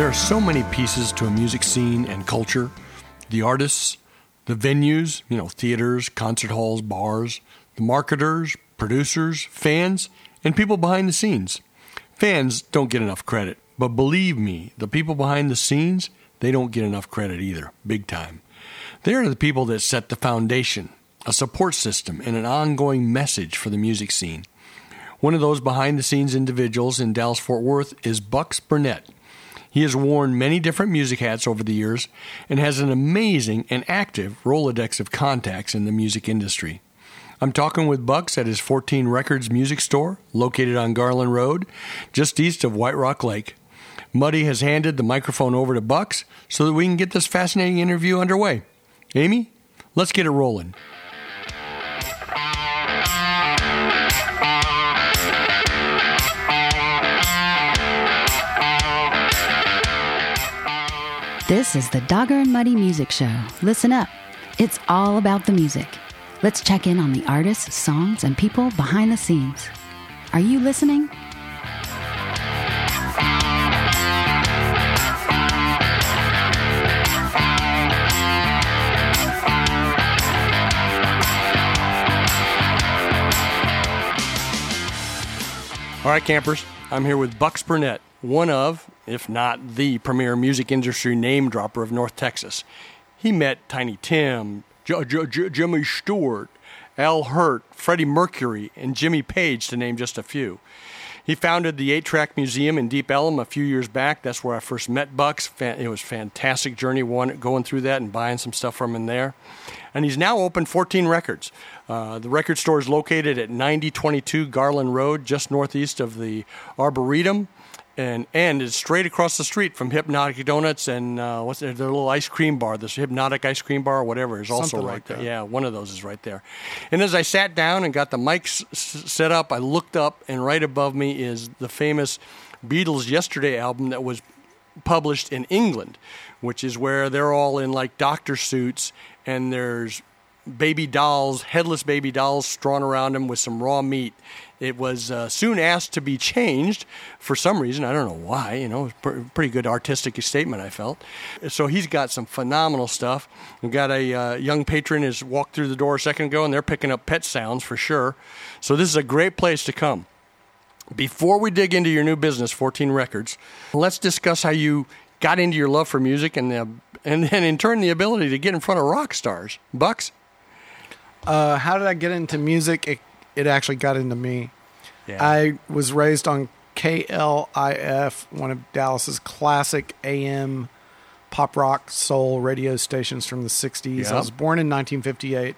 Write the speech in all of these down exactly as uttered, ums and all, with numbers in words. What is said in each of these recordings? There are so many pieces to a music scene and culture. The artists, the venues, you know, theaters, concert halls, bars, the marketers, producers, fans, and people behind the scenes. Fans don't get enough credit, but believe me, the people behind the scenes, they don't get enough credit either, big time. They're the people that set the foundation, a support system, and an ongoing message for the music scene. One of those behind-the-scenes individuals in Dallas-Fort Worth is Bucks Burnett. He has worn many different music hats over the years and has an amazing and active Rolodex of contacts in the music industry. I'm talking with Bucks at his fourteen Records music store, located on Garland Road, just east of White Rock Lake. Muddy has handed the microphone over to Bucks so that we can get this fascinating interview underway. Amy, let's get it rolling. This is the Dogger and Muddy Music Show. Listen up. It's all about the music. Let's check in on the artists, songs, and people behind the scenes. Are you listening? All right, campers. I'm here with Bucks Burnett, one of, if not the premier music industry name dropper of North Texas. He met Tiny Tim, J- J- J- Jimmy Stewart, Al Hurt, Freddie Mercury, and Jimmy Page, to name just a few. He founded the eight-Track Museum in Deep Ellum a few years back. That's where I first met Bucks. It was a fantastic journey, one, going through that and buying some stuff from him there. And he's now opened fourteen Records. Uh, the record store is located at ninety twenty-two Garland Road, just northeast of the Arboretum. And, and it's straight across the street from Hypnotic Donuts and uh, what's their, their little ice cream bar, this Hypnotic Ice Cream Bar or whatever is also Something right like there. That. Yeah, one of those is right there. And as I sat down and got the mic s- set up, I looked up, and right above me is the famous Beatles Yesterday album that was published in England, which is where they're all in like doctor suits, and there's baby dolls, headless baby dolls strawn around them with some raw meat. It was uh, soon asked to be changed for some reason. I don't know why. You know, it was a pretty good artistic statement, I felt. So he's got some phenomenal stuff. We've got a uh, young patron who's walked through the door a second ago, and they're picking up Pet Sounds for sure. So this is a great place to come. Before we dig into your new business, fourteen Records, let's discuss how you got into your love for music and the, and then in turn the ability to get in front of rock stars. Bucks? Uh, how did I get into music? It, it actually got into me. Yeah. I was raised on K L I F, one of Dallas's classic A M pop rock soul radio stations from the sixties. Yep. I was born in nineteen fifty-eight.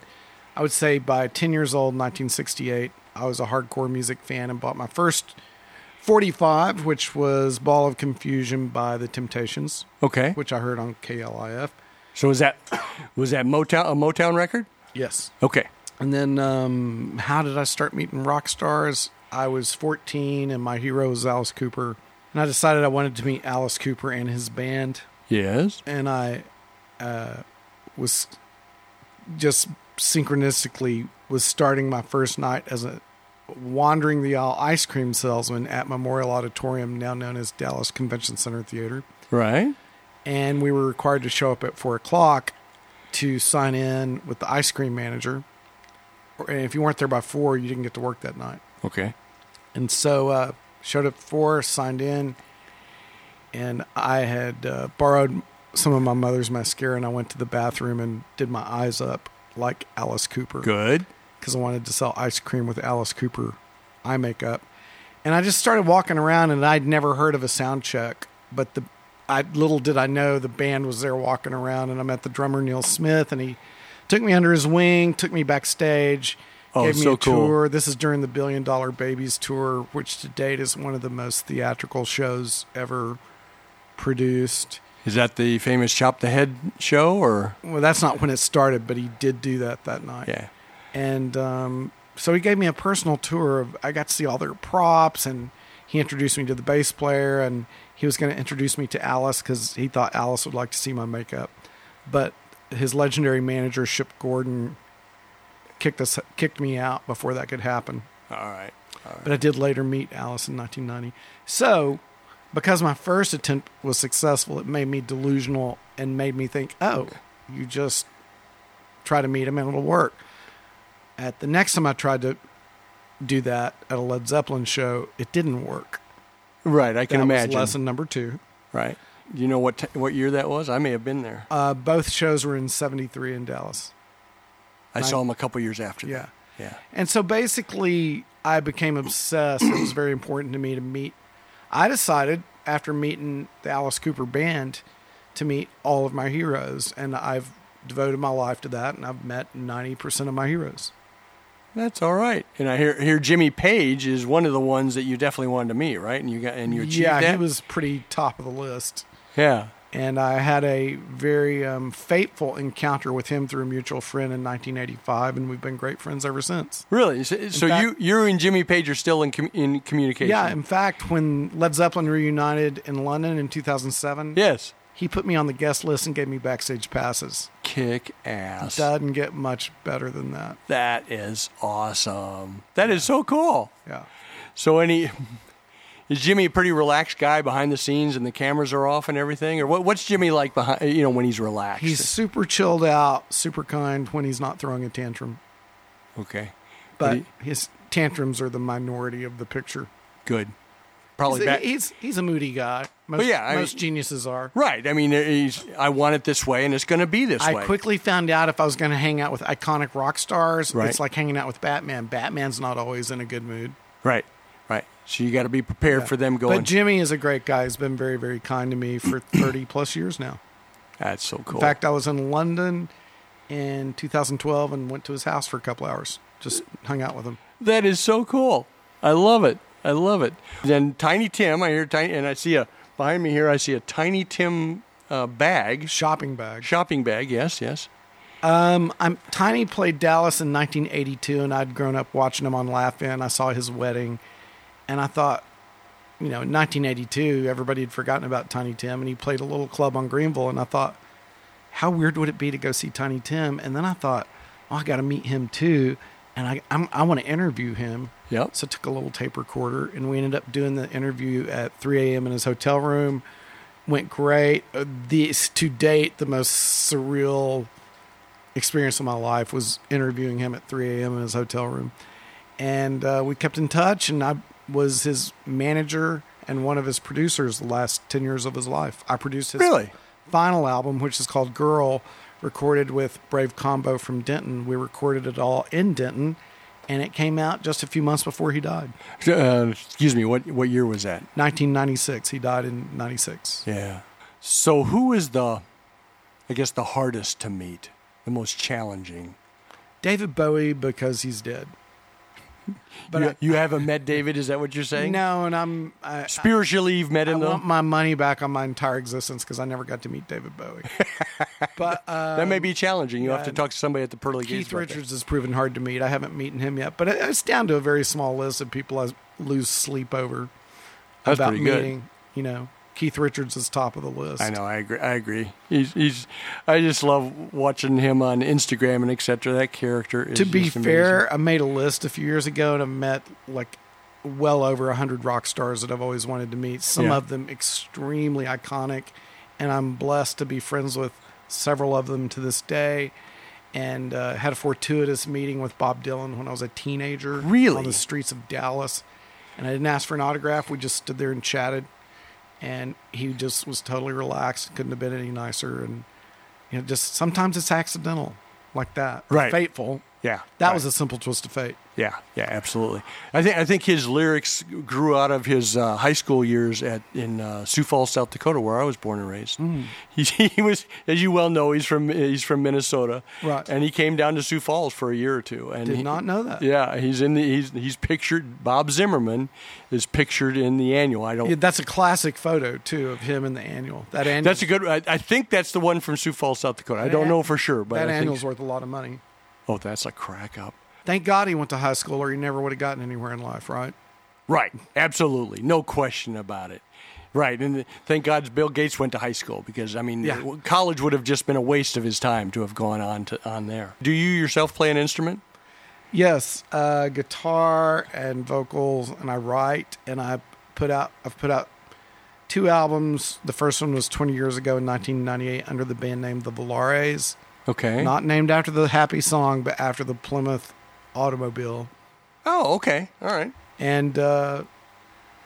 I would say by ten years old, nineteen sixty-eight, I was a hardcore music fan and bought my first forty-five, which was Ball of Confusion by the Temptations. Okay. Which I heard on K L I F. So was that was that Motown a Motown record? Yes. Okay. And then um, how did I start meeting rock stars? I was fourteen, and my hero was Alice Cooper. And I decided I wanted to meet Alice Cooper and his band. Yes. And I uh, was just synchronistically was starting my first night as a wandering the aisle ice cream salesman at Memorial Auditorium, now known as Dallas Convention Center Theater. Right. And we were required to show up at four o'clock to sign in with the ice cream manager. And if you weren't there by four, you didn't get to work that night. Okay. And so uh showed up at four, signed in, and I had uh, borrowed some of my mother's mascara, and I went to the bathroom and did my eyes up like Alice Cooper. Good. Because I wanted to sell ice cream with Alice Cooper eye makeup. And I just started walking around, and I'd never heard of a sound check, but the I, little did I know the band was there walking around, and I met the drummer Neil Smith, and he took me under his wing, took me backstage, oh, gave me so a tour. Cool. This is during the Billion Dollar Babies tour, which to date is one of the most theatrical shows ever produced. Is that the famous Chop the Head show? Or well, that's not when it started, but he did do that that night. Yeah, and um, so he gave me a personal tour of. I got to see all their props, and he introduced me to the bass player, and he was going to introduce me to Alice because he thought Alice would like to see my makeup. But his legendary manager, Ship Gordon, kicked us, kicked me out before that could happen. All right. All right. But I did later meet Alice in nineteen ninety. So because my first attempt was successful, it made me delusional and made me think, oh, you just try to meet him and it'll work. At the next time I tried to do that at a Led Zeppelin show, it didn't work. Right, I can that imagine. That was lesson number two. Right. Do you know what t- what year that was? I may have been there. Uh, both shows were in seventy-three in Dallas. I, I saw them a couple years after yeah. that. Yeah. And so basically, I became obsessed. It was very important to me to meet. I decided, after meeting the Alice Cooper band, to meet all of my heroes. And I've devoted my life to that, and I've met ninety percent of my heroes. That's all right. And I hear hear Jimmy Page is one of the ones that you definitely wanted to meet, right? And you got and you achieved yeah, that? Yeah, he was pretty top of the list. Yeah. And I had a very um, fateful encounter with him through a mutual friend in nineteen eighty-five, and we've been great friends ever since. Really? So, so fact, you, you and Jimmy Page are still in com- in communication? Yeah. In fact, when Led Zeppelin reunited in London in two thousand seven, yes, he put me on the guest list and gave me backstage passes. Kick ass. Doesn't get much better than that. That is awesome. That is so cool. Yeah. So any... Is Jimmy a pretty relaxed guy behind the scenes and the cameras are off and everything? Or what, what's Jimmy like behind, you know, when he's relaxed? He's super chilled out, super kind when he's not throwing a tantrum. Okay. But he, his tantrums are the minority of the picture. Good. Probably he's, back. he's he's a moody guy. Most, yeah, I, most geniuses are. Right. I mean, he's, I want it this way and it's going to be this I way. I quickly found out if I was going to hang out with iconic rock stars, right. It's like hanging out with Batman. Batman's not always in a good mood. Right. Right. So you got to be prepared yeah. for them going. But Jimmy is a great guy. He's been very, very kind to me for thirty plus years now. That's so cool. In fact, I was in London in two thousand twelve and went to his house for a couple hours. Just hung out with him. That is so cool. I love it. I love it. Then Tiny Tim, I hear Tiny, and I see a, behind me here, I see a Tiny Tim uh, bag. Shopping bag. Shopping bag, yes, yes. Um, I'm Tiny played Dallas in nineteen eighty-two, and I'd grown up watching him on Laugh-In. I saw his wedding. And I thought, you know, in nineteen eighty-two, everybody had forgotten about Tiny Tim, and he played a little club on Greenville. And I thought, how weird would it be to go see Tiny Tim? And then I thought, oh, I got to meet him too, and I I'm, I want to interview him. Yep. So I took a little tape recorder, and we ended up doing the interview at three a.m. in his hotel room. Went great. This to date, the most surreal experience of my life was interviewing him at three a.m. in his hotel room, and uh, we kept in touch, and I. was his manager and one of his producers the last ten years of his life. I produced his really? final album, which is called Girl, recorded with Brave Combo from Denton. We recorded it all in Denton, and it came out just a few months before he died. Uh, excuse me, what what year was that? nineteen ninety-six. He died in ninety-six. Yeah. So who is the, I guess, the hardest to meet, the most challenging? David Bowie, because he's dead. But you, I, you haven't met David, is that what you're saying? No, and I'm I, spiritually you've met him. I though? want my money back on my entire existence because I never got to meet David Bowie. But um, that may be challenging. You yeah, have to talk to somebody at the Pearly Gates. Keith Richards has proven hard to meet. I haven't met him yet, but it's down to a very small list of people I lose sleep over That's about pretty meeting. Good. You know, Keith Richards is top of the list. I know. I agree. I agree. He's. He's. I just love watching him on Instagram and et cetera. That character is. To be just fair, I made a list a few years ago, and I met like well over a hundred rock stars that I've always wanted to meet. Some yeah. of them extremely iconic, and I'm blessed to be friends with several of them to this day. And uh, had a fortuitous meeting with Bob Dylan when I was a teenager. Really? On the streets of Dallas, and I didn't ask for an autograph. We just stood there and chatted. And he just was totally relaxed. Couldn't have been any nicer. And you know, just sometimes it's accidental, like that. Right. Fateful. Yeah. That right. was a simple twist of fate. Yeah. Yeah. Absolutely. I think I think his lyrics grew out of his uh, high school years at in uh, Sioux Falls, South Dakota, where I was born and raised. Mm. He, he was, as you well know, he's from he's from Minnesota. Right. And he came down to Sioux Falls for a year or two. And did he, not know that. Yeah. He's in the he's he's pictured. Bob Zimmerman is pictured in the annual. I don't. Yeah, that's a classic photo too of him in the annual. That annual. That's a good. I, I think that's the one from Sioux Falls, South Dakota. That I don't an, know for sure, but that I annual's think, worth a lot of money. Oh, that's a crack up. Thank God he went to high school or he never would have gotten anywhere in life, right? Right. Absolutely. No question about it. Right. And thank God Bill Gates went to high school because, I mean, yeah. college would have just been a waste of his time to have gone on to on there. Do you yourself play an instrument? Yes. Uh, guitar and vocals, and I write, and I put out, I've put out two albums. The first one was twenty years ago in nineteen ninety-eight under the band name The Valares. Okay. Not named after the happy song, but after the Plymouth automobile. Oh, okay. All right. And uh,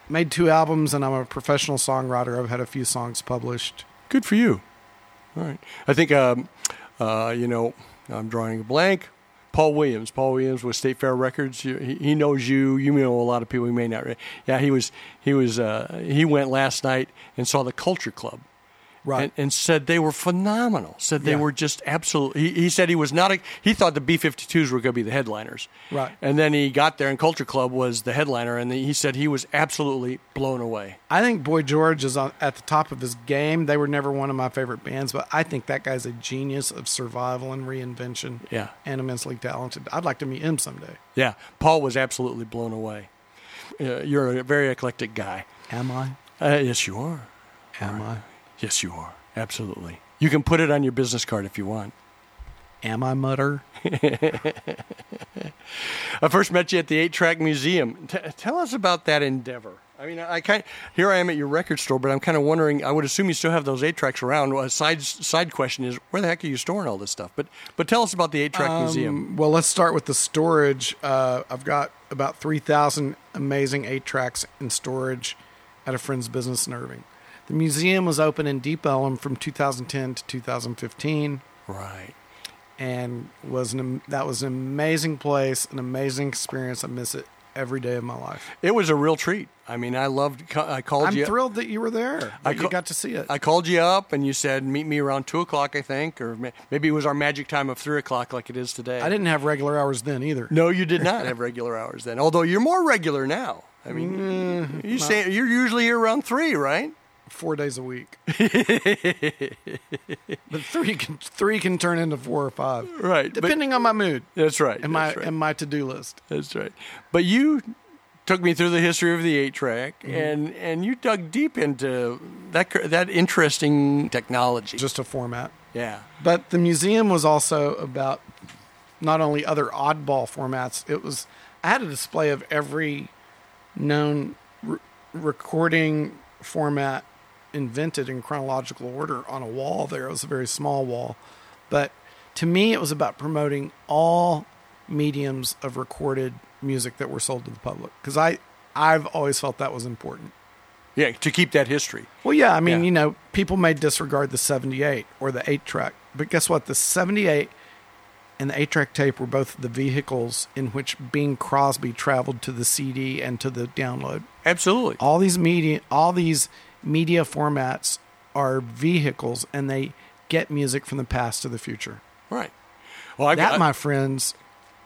made two albums, and I'm a professional songwriter. I've had a few songs published. Good for you. All right. I think, um, uh, you know, I'm drawing a blank. Paul Williams. Paul Williams with State Fair Records. He, he knows you. You know a lot of people. You may not. Yeah, he was. He was. Uh, he went last night and saw the Culture Club, right? And, and said they were phenomenal. Said they yeah. were just absolutely. He, he said he was not. A, he thought the B fifty-twos were going to be the headliners, right? And then he got there, and Culture Club was the headliner, and he said he was absolutely blown away. I think Boy George is on, at the top of his game. They were never one of my favorite bands, but I think that guy's a genius of survival and reinvention. Yeah, and immensely talented. I'd like to meet him someday. Yeah, Paul was absolutely blown away. Uh, you're a very eclectic guy. Am I? Uh, yes, you are. Am I? Yes, you are. Absolutely. You can put it on your business card if you want. Am I Mutter? I first met you at the eight-Track Museum. T- tell us about that endeavor. I mean, I kind here I am at your record store, but I'm kind of wondering, I would assume you still have those eight-tracks around. A side side question is, where the heck are you storing all this stuff? But but tell us about the eight-Track um, Museum. Well, let's start with the storage. Uh, I've got about three thousand amazing eight-tracks in storage at a friend's business in Irving. The museum was open in Deep Ellum from two thousand ten to two thousand fifteen. Right. And was an, that was an amazing place, an amazing experience. I miss it every day of my life. It was a real treat. I mean, I loved, I called I'm you. I'm thrilled that you were there. I ca- you got to see it. I called you up and you said, meet me around two o'clock, I think, or maybe it was our magic time of three o'clock like it is today. I didn't have regular hours then either. No, you did not have regular hours then, although you're more regular now. I mean, mm, you not. say you're usually here around three, right? Four days a week. But three can three can turn into four or five. Right. Depending but, on my mood. That's right. And that's my right. and my to-do list. That's right. But you took me through the history of the eight-track, mm-hmm. and, and you dug deep into that that interesting technology. Just a format. Yeah. But the museum was also about not only other oddball formats, it was I had a display of every known re- recording format invented in chronological order on a wall there. It was a very small wall. But to me, it was about promoting all mediums of recorded music that were sold to the public. Because I, I've always felt that was important. Yeah, to keep that history. Well, yeah, I mean, yeah. you know, people may disregard the seventy-eight or the eight-track. But guess what? The seventy-eight and the eight-track tape were both the vehicles in which Bing Crosby traveled to the C D and to the download. Absolutely. All these media, all these... media formats are vehicles, and they get music from the past to the future. Right. Well, I, that, I, my friends,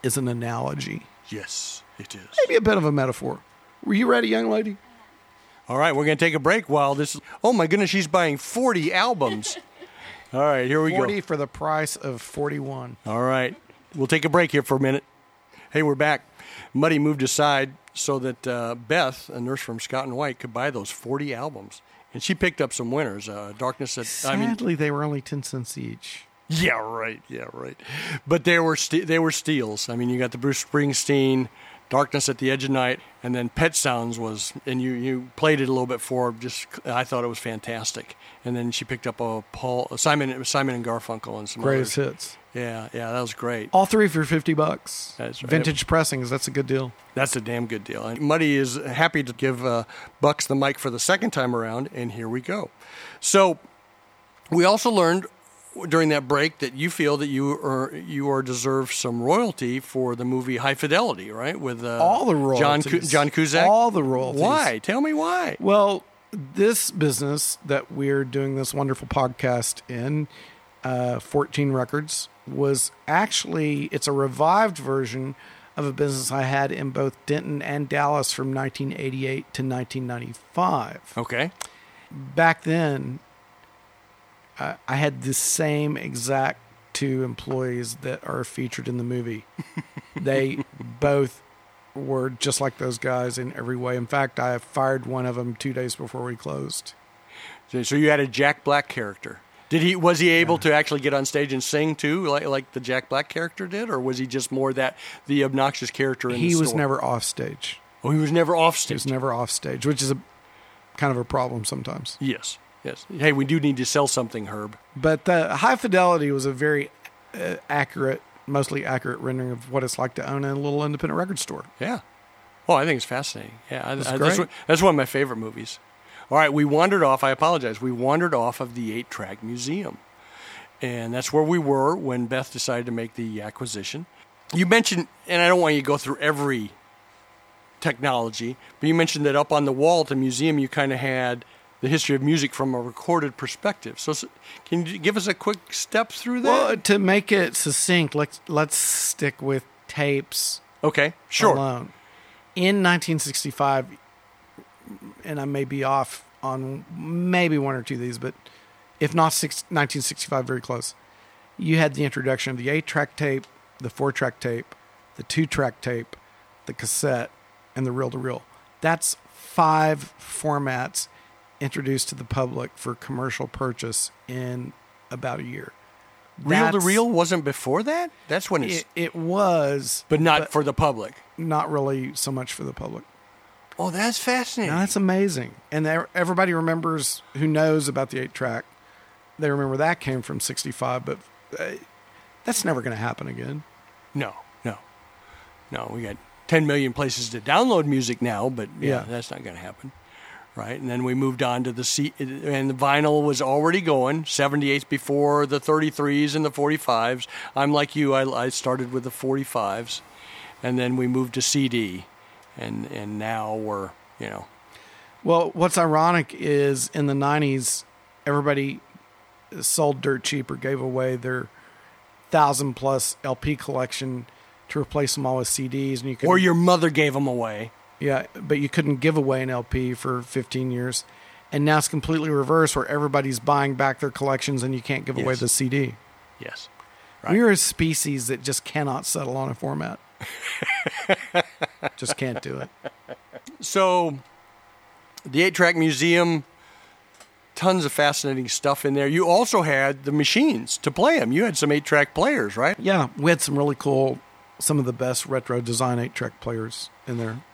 is an analogy. Yes, it is. Maybe a bit of a metaphor. Were you ready, young lady? All right, we're going to take a break while this is... Oh, my goodness, she's buying forty albums. All right, here we forty go. forty for the price of forty-one. All right. We'll take a break here for a minute. Hey, we're back. Muddy moved aside so that uh, Beth, a nurse from Scott and White, could buy those forty albums. And she picked up some winners. Uh, Darkness at... Sadly, I mean, they were only ten cents each. Yeah, right. Yeah, right. But they were st- they were steals. I mean, you got the Bruce Springsteen, Darkness at the Edge of Night, and then Pet Sounds was... And you, you played it a little bit for... Just I thought it was fantastic. And then she picked up a Paul a Simon Simon and Garfunkel and some Greatest others. Hits. Yeah, yeah, that was great. All three for fifty bucks. That's right. Vintage pressings, that's a good deal. That's a damn good deal. And Muddy is happy to give uh, Bucks the mic for the second time around, and here we go. So we also learned during that break that you feel that you are you are deserve some royalty for the movie High Fidelity, right? With uh, all the royalties. John, John Cusack? All the royalties. Why? Tell me why. Well, this business that we're doing this wonderful podcast in, uh, fourteen Records, was actually, it's a revived version of a business I had in both Denton and Dallas from nineteen eighty-eight to nineteen ninety-five. Okay. Back then, uh, I had the same exact two employees that are featured in the movie. They both were just like those guys in every way. In fact, I fired one of them two days before we closed. So you had a Jack Black character. Did he was he able yeah. to actually get on stage and sing too, like like the Jack Black character did, or was he just more that the obnoxious character in he the story? He was never off stage. Oh, he was never off stage. He was never off stage, which is a kind of a problem sometimes. Yes, yes. Hey, we do need to sell something, Herb. But the High Fidelity was a very uh, accurate, mostly accurate rendering of what it's like to own a little independent record store. Yeah. Oh, I think it's fascinating. Yeah, I, that's, I, that's, that's one of my favorite movies. All right, we wandered off. I apologize. We wandered off of the eight-Track Museum. And that's where we were when Beth decided to make the acquisition. You mentioned, and I don't want you to go through every technology, but you mentioned that up on the wall at the museum, you kind of had the history of music from a recorded perspective. So can you give us a quick step through that? Well, to make it succinct, let's, let's stick with tapes okay, sure. alone. In nineteen sixty-five, and I may be off on maybe one or two of these, but if not six, nineteen sixty-five, very close, you had the introduction of the eight-track tape, the four-track tape, the two-track tape, the cassette, and the reel-to-reel. That's five formats introduced to the public for commercial purchase in about a year. Reel-to-reel wasn't before that? That's when it's... It, it was. But not but for the public. Not really so much for the public. Oh, that's fascinating. No, that's amazing. And everybody remembers, who knows about the eight-track, they remember that came from sixty-five, but uh, that's never going to happen again. No, no. No, we got ten million places to download music now, but yeah, yeah. that's not going to happen. Right, and then we moved on to the C, and the vinyl was already going. seventy-eights before the thirty-threes and the forty-fives. I'm like you, I, I started with the forty-fives, and then we moved to C D, and and now we're, you know. Well, what's ironic is in the nineties, everybody sold dirt cheap or gave away their thousand-plus L P collection to replace them all with C Ds. and you could, Or your mother gave them away. Yeah, but you couldn't give away an L P for fifteen years. And now it's completely reversed where everybody's buying back their collections and you can't give yes. away the C D. Yes. Right. We're a species that just cannot settle on a format. Just can't do it. So the eight-Track Museum, tons of fascinating stuff in there. You also had the machines to play them. You had some eight-track players, right? Yeah, we had some really cool, some of the best retro design eight-track players in there.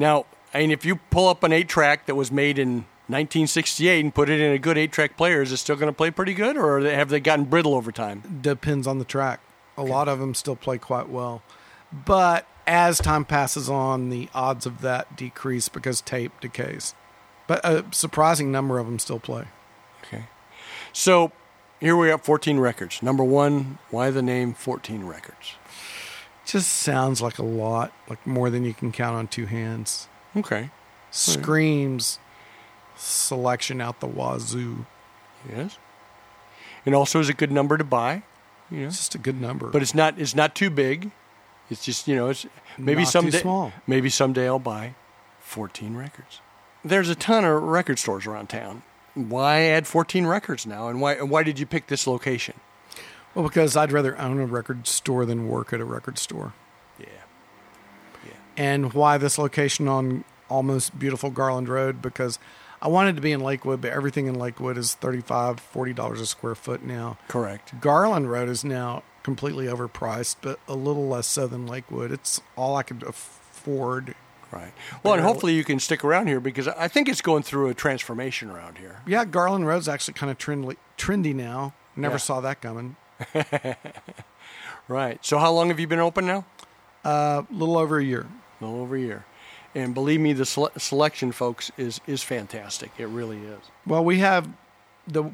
Now, I mean, if you pull up an eight-track that was made in nineteen sixty-eight and put it in a good eight-track player, is it still going to play pretty good, or have they gotten brittle over time? Depends on the track. A okay. lot of them still play quite well. But as time passes on, the odds of that decrease because tape decays. But a surprising number of them still play. Okay. So here we are, fourteen Records. Number one, why the name fourteen Records? Just sounds like a lot, like more than you can count on two hands. Okay. Screams selection out the wazoo. Yes. And also is a good number to buy. You know? It's just a good number. But it's not it's not too big. It's just, you know, it's maybe not someday too small. Maybe someday I'll buy fourteen Records. There's a ton of record stores around town. Why add fourteen Records now? And why why did you pick this location? Well, because I'd rather own a record store than work at a record store. Yeah. yeah. And why this location on almost beautiful Garland Road? Because I wanted to be in Lakewood, but everything in Lakewood is thirty-five dollars, forty dollars a square foot now. Correct. Garland Road is now completely overpriced, but a little less so than Lakewood. It's all I could afford. Right. Well, and hopefully you can stick around here because I think it's going through a transformation around here. Yeah, Garland Road's actually kind of trendy, trendy now. Never yeah. saw that coming. Right. So how long have you been open now? A uh, little over a year. A little over a year. And believe me, the sele- selection, folks, is, is fantastic. It really is. Well, we have the...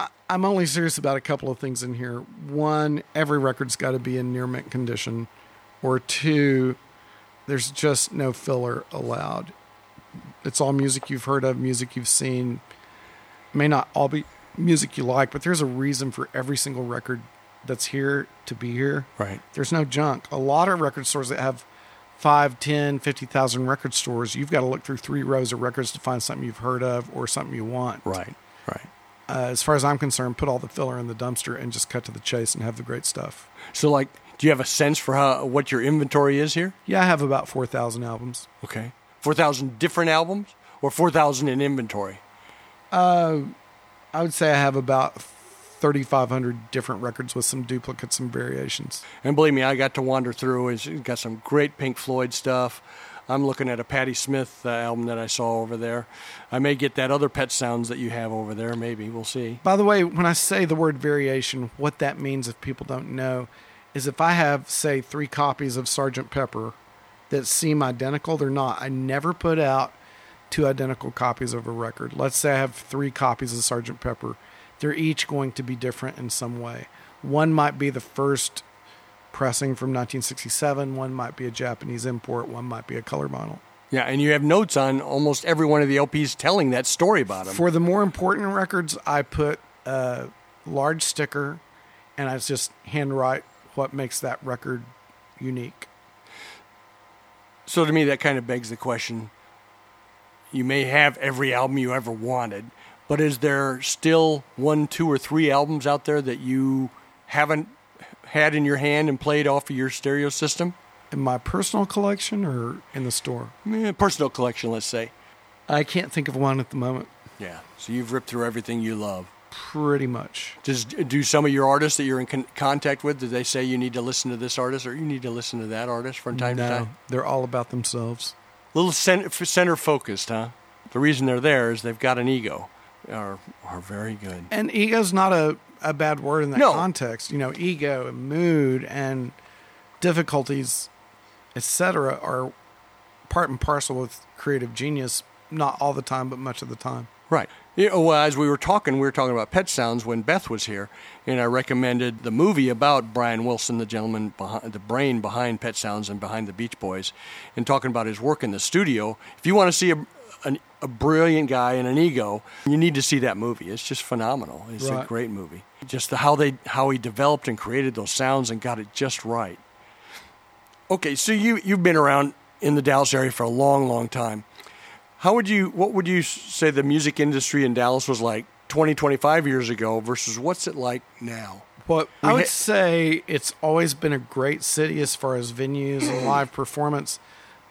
I, I'm only serious about a couple of things in here. One, every record's got to be in near mint condition. Or two, there's just no filler allowed. It's all music you've heard of, music you've seen. It may not all be... music you like, but there's a reason for every single record that's here to be here. Right. There's no junk. A lot of record stores that have five, ten, fifty thousand record stores, you've got to look through three rows of records to find something you've heard of or something you want. Right, right. Uh, as far as I'm concerned, put all the filler in the dumpster and just cut to the chase and have the great stuff. So, like, do you have a sense for how what your inventory is here? Yeah, I have about four thousand albums. Okay. four thousand different albums or four thousand in inventory? Uh... I would say I have about thirty-five hundred different records with some duplicates and variations. And believe me, I got to wander through. It's got some great Pink Floyd stuff, I'm looking at a Patti Smith uh, album that I saw over there. I may get that other Pet Sounds that you have over there. Maybe. We'll see. By the way, when I say the word variation, what that means, if people don't know, is if I have, say, three copies of Sergeant Pepper that seem identical, they're not. I never put out two identical copies of a record. Let's say I have three copies of Sergeant Pepper. They're each going to be different in some way. One might be the first pressing from nineteen sixty-seven. One might be a Japanese import. One might be a color vinyl. Yeah, and you have notes on almost every one of the L Ps telling that story about them. For the more important records, I put a large sticker, and I just handwrite what makes that record unique. So to me, that kind of begs the question, you may have every album you ever wanted, but is there still one, two, or three albums out there that you haven't had in your hand and played off of your stereo system? In my personal collection or in the store? Yeah, personal collection, let's say. I can't think of one at the moment. Yeah, so you've ripped through everything you love. Pretty much. Does, do some of your artists that you're in con- contact with, do they say you need to listen to this artist or you need to listen to that artist from time no, to time? No, they're all about themselves. A little cent- center-focused, huh? The reason they're there is they've got an ego. Are are very good. And ego's not a, a bad word in that no. context. You know, ego and mood and difficulties, et cetera, are part and parcel with creative genius. Not all the time, but much of the time. Right. You know, as we were talking, we were talking about Pet Sounds when Beth was here, and I recommended the movie about Brian Wilson, the gentleman behind the brain behind Pet Sounds and behind the Beach Boys, and talking about his work in the studio. If you want to see a An, a brilliant guy and an ego, you need to see that movie. It's just phenomenal. It's right. a great movie. Just the, how they how he developed and created those sounds and got it just right. Okay, so you you've been around in the Dallas area for a long, long time. How would you what would you say the music industry in Dallas was like twenty, twenty-five years ago versus what's it like now? Well, I would ha- say it's always been a great city as far as venues and live performance.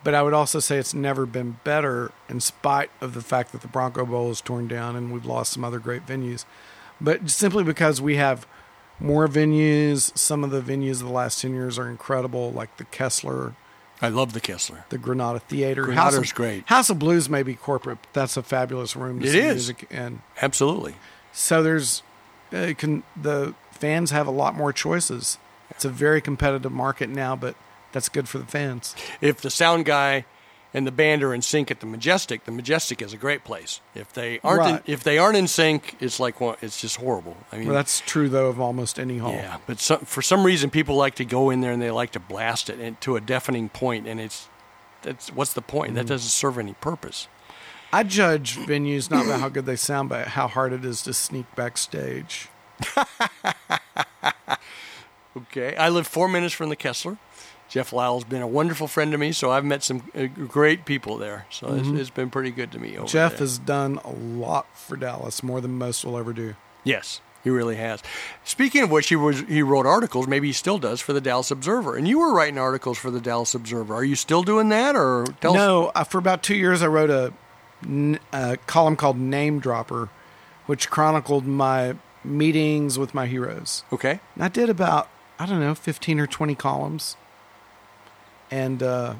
But I would also say it's never been better in spite of the fact that the Bronco Bowl is torn down and we've lost some other great venues. But simply because we have more venues, some of the venues of the last ten years are incredible, like the Kessler. I love the Kessler. The Granada Theater. Granada's House of, great. House of Blues may be corporate, but that's a fabulous room to it see is. music in. Absolutely. So there's uh, can, the fans have a lot more choices. It's a very competitive market now, but that's good for the fans. If the sound guy and the band are in sync at the Majestic, the Majestic is a great place. If they aren't, right. in, if they aren't in sync, it's like well, it's just horrible. I mean, well, that's true though of almost any hall. Yeah, but some, for some reason, people like to go in there and they like to blast it and, to a deafening point, and it's that's what's the point? Mm. That doesn't serve any purpose. I judge venues not about how good they sound, but how hard it is to sneak backstage. Okay, I live four minutes from the Kessler. Jeff Lyle's been a wonderful friend to me, so I've met some great people there. So mm-hmm. it's, it's been pretty good to me over Jeff there. Has done a lot for Dallas, more than most will ever do. Yes, he really has. Speaking of which, he was he wrote articles, maybe he still does, for the Dallas Observer. And you were writing articles for the Dallas Observer. Are you still doing that? or tell No, us- uh, for about two years I wrote a, a column called Name Dropper, which chronicled my meetings with my heroes. Okay. And I did about, I don't know, fifteen or twenty columns. And uh,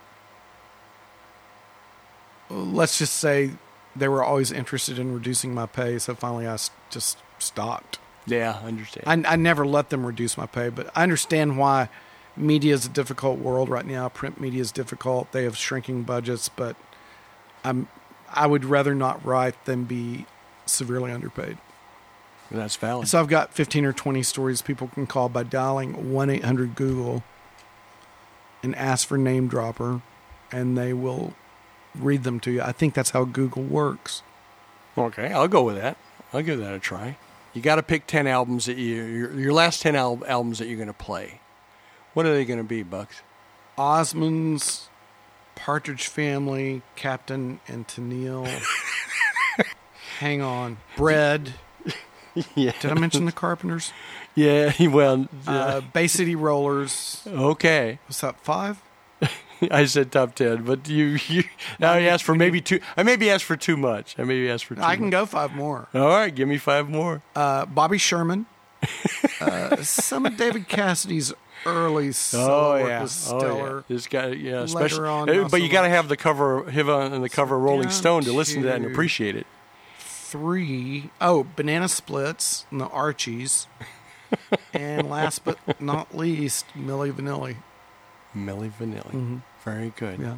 let's just say they were always interested in reducing my pay, so finally I just stopped. Yeah, I understand. I, I never let them reduce my pay, but I understand why media is a difficult world right now. Print media is difficult. They have shrinking budgets, but I'm, I would rather not write than be severely underpaid. Well, that's valid. So I've got fifteen or twenty stories people can call by dialing one eight hundred Google. And ask for Name Dropper, and they will read them to you. I think that's how Google works. Okay, I'll go with that. I'll give that a try. You got to pick ten albums that you your, your last ten al- albums that you're going to play. What are they going to be, Bucks? Osmonds, Partridge Family, Captain and Tennille. Hang on, Bread. Yeah. Did I mention the Carpenters? Yeah, well... Yeah. Uh, Bay City Rollers. Okay. What's that, five? I said top ten, but you... you now I asked for maybe two... I maybe asked for too much. I maybe asked for too I can much. Go five more. All right, give me five more. Uh, Bobby Sherman. uh, some of David Cassidy's early solo oh, yeah. work was stellar. Oh, yeah. This guy, yeah, especially, on, it, but you got to have the cover of H I V A and the cover of Rolling Stone to listen to that and appreciate it. Three, oh, Banana Splits and the Archies. And last but not least, Milli Vanilli. Milli Vanilli. Mm-hmm. Very good. Yeah.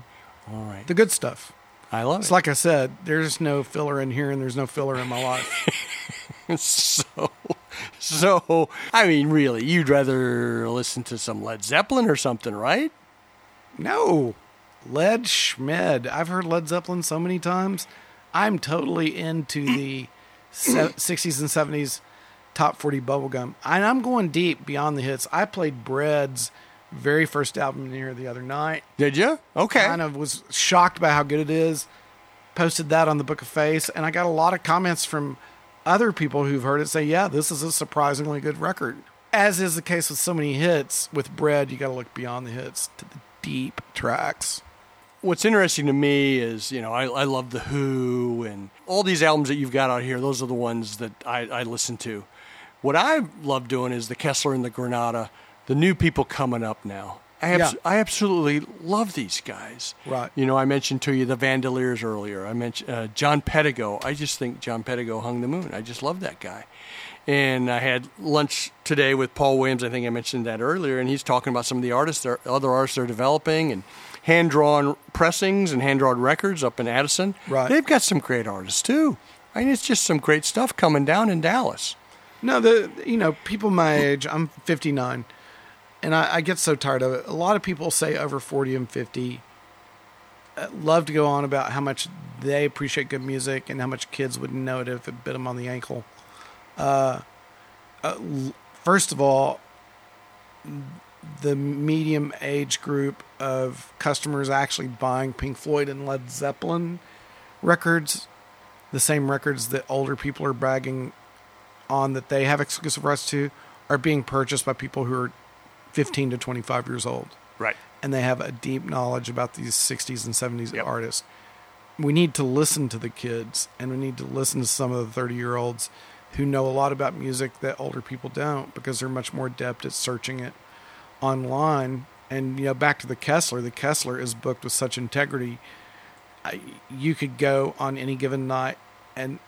All right. The good stuff. I love it's it. It's like I said, there's no filler in here and there's no filler in my life. so, so, I mean, really, you'd rather listen to some Led Zeppelin or something, right? No. Led Schmed. I've heard Led Zeppelin so many times. I'm totally into the sixties and seventies top forty bubblegum. And I'm going deep beyond the hits. I played Bread's very first album in here the other night. Did you? Okay. Kind of was shocked by how good it is. Posted that on the Book of Face, and I got a lot of comments from other people who've heard it say, yeah, this is a surprisingly good record. As is the case with so many hits, with Bread, you got to look beyond the hits to the deep tracks. What's interesting to me is, you know, I, I love The Who and all these albums that you've got out here. Those are the ones that I, I listen to. What I love doing is the Kessler and the Granada, the new people coming up now. I, abs- yeah. I absolutely love these guys. Right. You know, I mentioned to you the Vandaliers earlier. I mentioned uh, John Pettigo. I just think John Pettigo hung the moon. I just love that guy. And I had lunch today with Paul Williams. I think I mentioned that earlier. And he's talking about some of the artists, that are, other artists they're developing, and hand-drawn pressings and hand-drawn records up in Addison. Right. They've got some great artists, too. I mean, it's just some great stuff coming down in Dallas. No, the you know, people my age, I'm fifty-nine. And I, I get so tired of it. A lot of people say over forty and fifty uh, love to go on about how much they appreciate good music and how much kids would know it if it bit them on the ankle. Uh, uh, first of all, the medium age group of customers actually buying Pink Floyd and Led Zeppelin records, the same records that older people are bragging on that they have exclusive rights to, are being purchased by people who are fifteen to twenty-five years old. Right. And they have a deep knowledge about these sixties and seventies yep. artists. We need to listen to the kids, and we need to listen to some of the thirty-year-olds who know a lot about music that older people don't, because they're much more adept at searching it online. And, you know, back to the Kessler, the Kessler is booked with such integrity. I, you could go on any given night and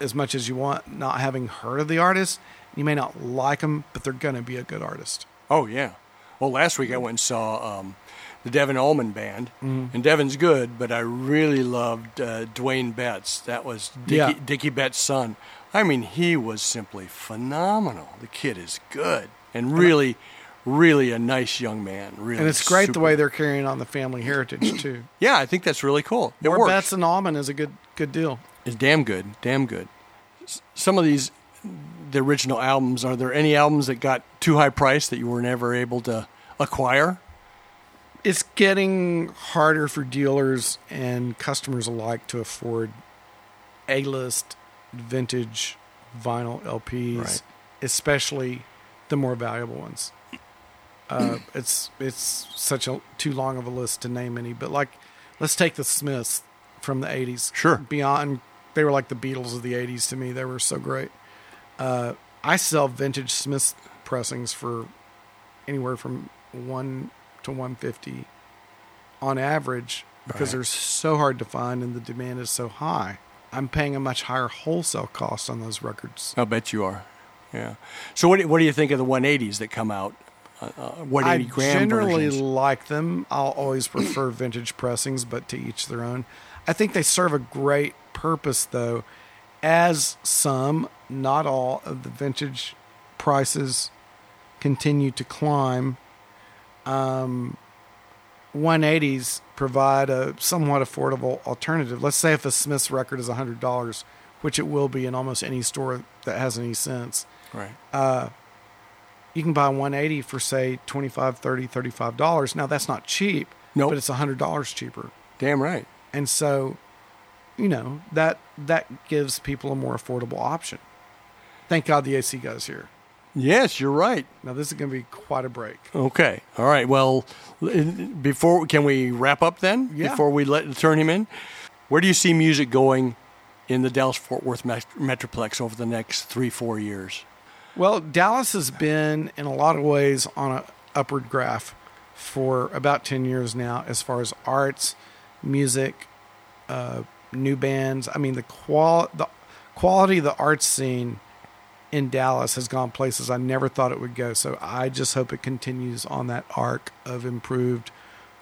as much as you want, not having heard of the artist. You may not like them, but they're going to be a good artist. Oh, yeah. Well, last week I went and saw um, the Devin Allman Band, mm. and Devin's good, but I really loved uh, Dwayne Betts. That was Dickie, yeah. Dickie Betts' son. I mean, he was simply phenomenal. The kid is good and really, really a nice young man. Really, and it's great super. The way they're carrying on the family heritage, too. Yeah, I think that's really cool. It More works. Betts and Allman is a good, good deal. It's damn good, damn good. S- some of these... the original albums, are there any albums that got too high priced that you were never able to acquire? It's getting harder for dealers and customers alike to afford A-list vintage vinyl L Ps, right. especially the more valuable ones. Uh, it's it's such a too long of a list to name any, but like, let's take the Smiths from the eighties. Sure. Beyond, they were like the Beatles of the eighties to me. They were so great. Uh, I sell vintage Smiths pressings for anywhere from one to one fifty on average because right. they're so hard to find and the demand is so high. I'm paying a much higher wholesale cost on those records. I'll bet you are. Yeah. So what do, what do you think of the one eighties that come out? Uh, what eighty gram I generally versions? Like them. I'll always prefer vintage pressings, but to each their own. I think they serve a great purpose though, as some, not all, of the vintage prices continue to climb. Um, one eighties provide a somewhat affordable alternative. Let's say if a Smiths record is one hundred dollars, which it will be in almost any store that has any sense. Right. Uh, you can buy one eighty for, say, twenty-five dollars, thirty dollars, thirty-five dollars. Now, that's not cheap, nope. but it's one hundred dollars cheaper. Damn right. And so... you know, that that gives people a more affordable option. Thank God the A C guy's here. Yes, you're right. Now, this is going to be quite a break. Okay. All right. Well, before can we wrap up then? Yeah. Before we let turn him in? Where do you see music going in the Dallas-Fort Worth Metroplex over the next three, four years? Well, Dallas has been, in a lot of ways, on a, upward graph for about ten years now as far as arts, music, uh, new bands. I mean, the qual the quality of the arts scene in Dallas has gone places I never thought it would go. So I just hope it continues on that arc of improved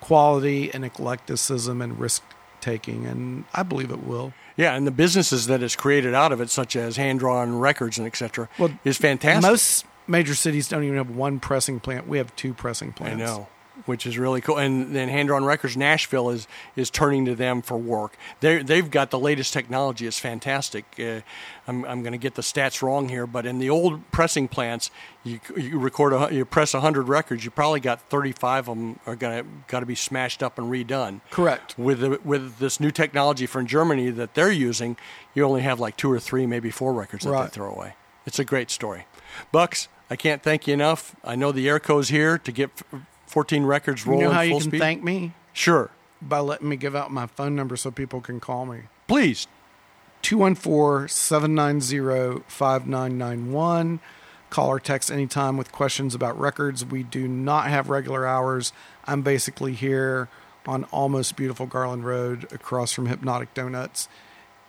quality and eclecticism and risk taking. And I believe it will. Yeah. And the businesses that it's created out of it, such as hand-drawn records and et cetera, well, is fantastic. Most major cities don't even have one pressing plant. We have two pressing plants. I know, which is really cool. And then hand-drawn records, Nashville is, is turning to them for work. They they've got the latest technology. It's fantastic. Uh, I'm I'm going to get the stats wrong here, but in the old pressing plants, you you record a, you press one hundred records, you probably got thirty-five of them are going to got to be smashed up and redone. Correct. With the, with this new technology from Germany that they're using, you only have like two or three, maybe four records that right. they throw away. It's a great story. Bucks, I can't thank you enough. I know the air code's here to get fourteen Records rolling full speed. You know how you can thank me? Sure. By letting me give out my phone number so people can call me. Please. two one four, seven nine zero, five nine nine one. Call or text anytime with questions about records. We do not have regular hours. I'm basically here on almost beautiful Garland Road across from Hypnotic Donuts.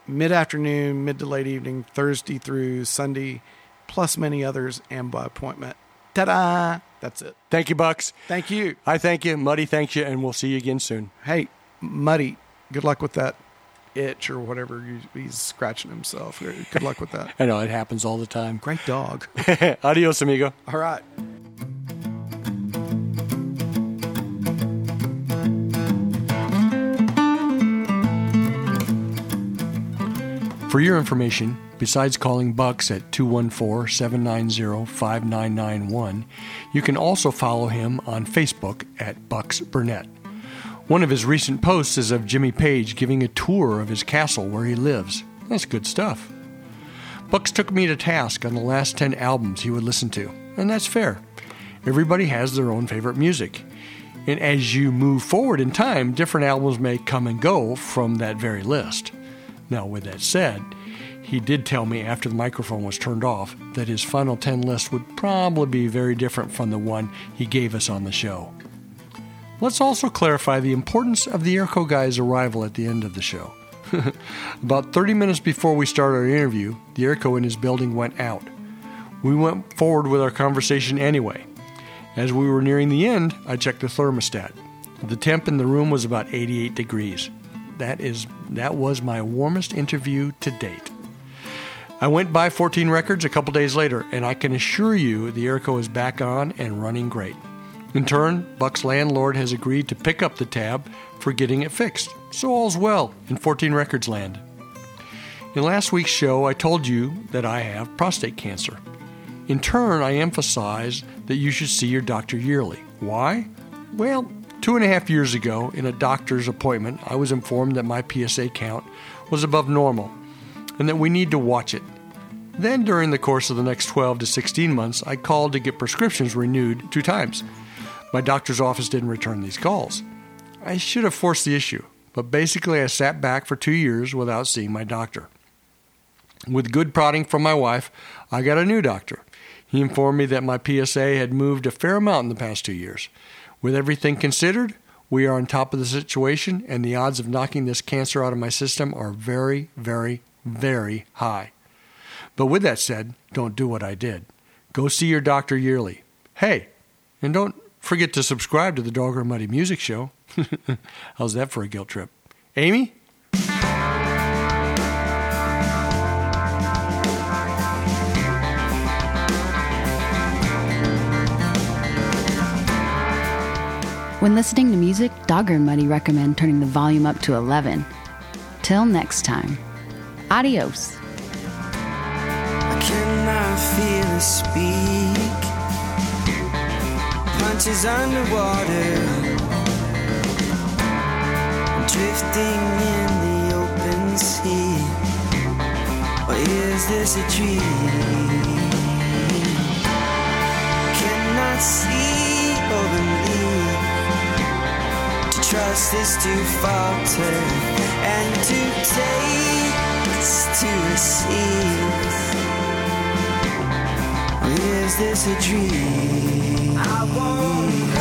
Mid-afternoon, mid to late evening, Thursday through Sunday, plus many others, and by appointment. Ta-da! That's it. Thank you, Bucks. Thank you. I thank you. Muddy thanks you, and we'll see you again soon. Hey, Muddy, good luck with that itch or whatever. He's scratching himself. Good luck with that. I know, it happens all the time. Great dog. Adios, amigo. All right. For your information, besides calling Bucks at two one four, seven nine zero, five nine nine one, you can also follow him on Facebook at Bucks Burnett. One of his recent posts is of Jimmy Page giving a tour of his castle where he lives. That's good stuff. Bucks took me to task on the last ten albums he would listen to, and that's fair. Everybody has their own favorite music. And as you move forward in time, different albums may come and go from that very list. Now, with that said, he did tell me after the microphone was turned off that his final ten list would probably be very different from the one he gave us on the show. Let's also clarify the importance of the Airco guy's arrival at the end of the show. About thirty minutes before we started our interview, the Airco in his building went out. We went forward with our conversation anyway. As we were nearing the end, I checked the thermostat. The temp in the room was about eighty-eight degrees. That is, that was my warmest interview to date. I went by fourteen Records a couple days later, and I can assure you the Airco is back on and running great. In turn, Buck's landlord has agreed to pick up the tab for getting it fixed, so all's well in fourteen Records land. In last week's show, I told you that I have prostate cancer. In turn, I emphasized that you should see your doctor yearly. Why? Well, two and a half years ago, in a doctor's appointment, I was informed that my P S A count was above normal, and that we need to watch it. Then during the course of the next twelve to sixteen months, I called to get prescriptions renewed two times. My doctor's office didn't return these calls. I should have forced the issue, but basically I sat back for two years without seeing my doctor. With good prodding from my wife, I got a new doctor. He informed me that my P S A had moved a fair amount in the past two years. With everything considered, we are on top of the situation, and the odds of knocking this cancer out of my system are very, very Very high. But with that said, don't do what I did. Go see your doctor yearly. Hey, and don't forget to subscribe to the Dogger Muddy Music Show. How's that for a guilt trip? Amy? When listening to music, Dogger and Muddy recommend turning the volume up to eleven. Till next time. Adios. I cannot feel or speak. Punches underwater. Drifting in the open sea. Or is this a dream? Cannot see or believe. To trust is to falter and to take. To receive. Oh, yeah. is this a dream? I won't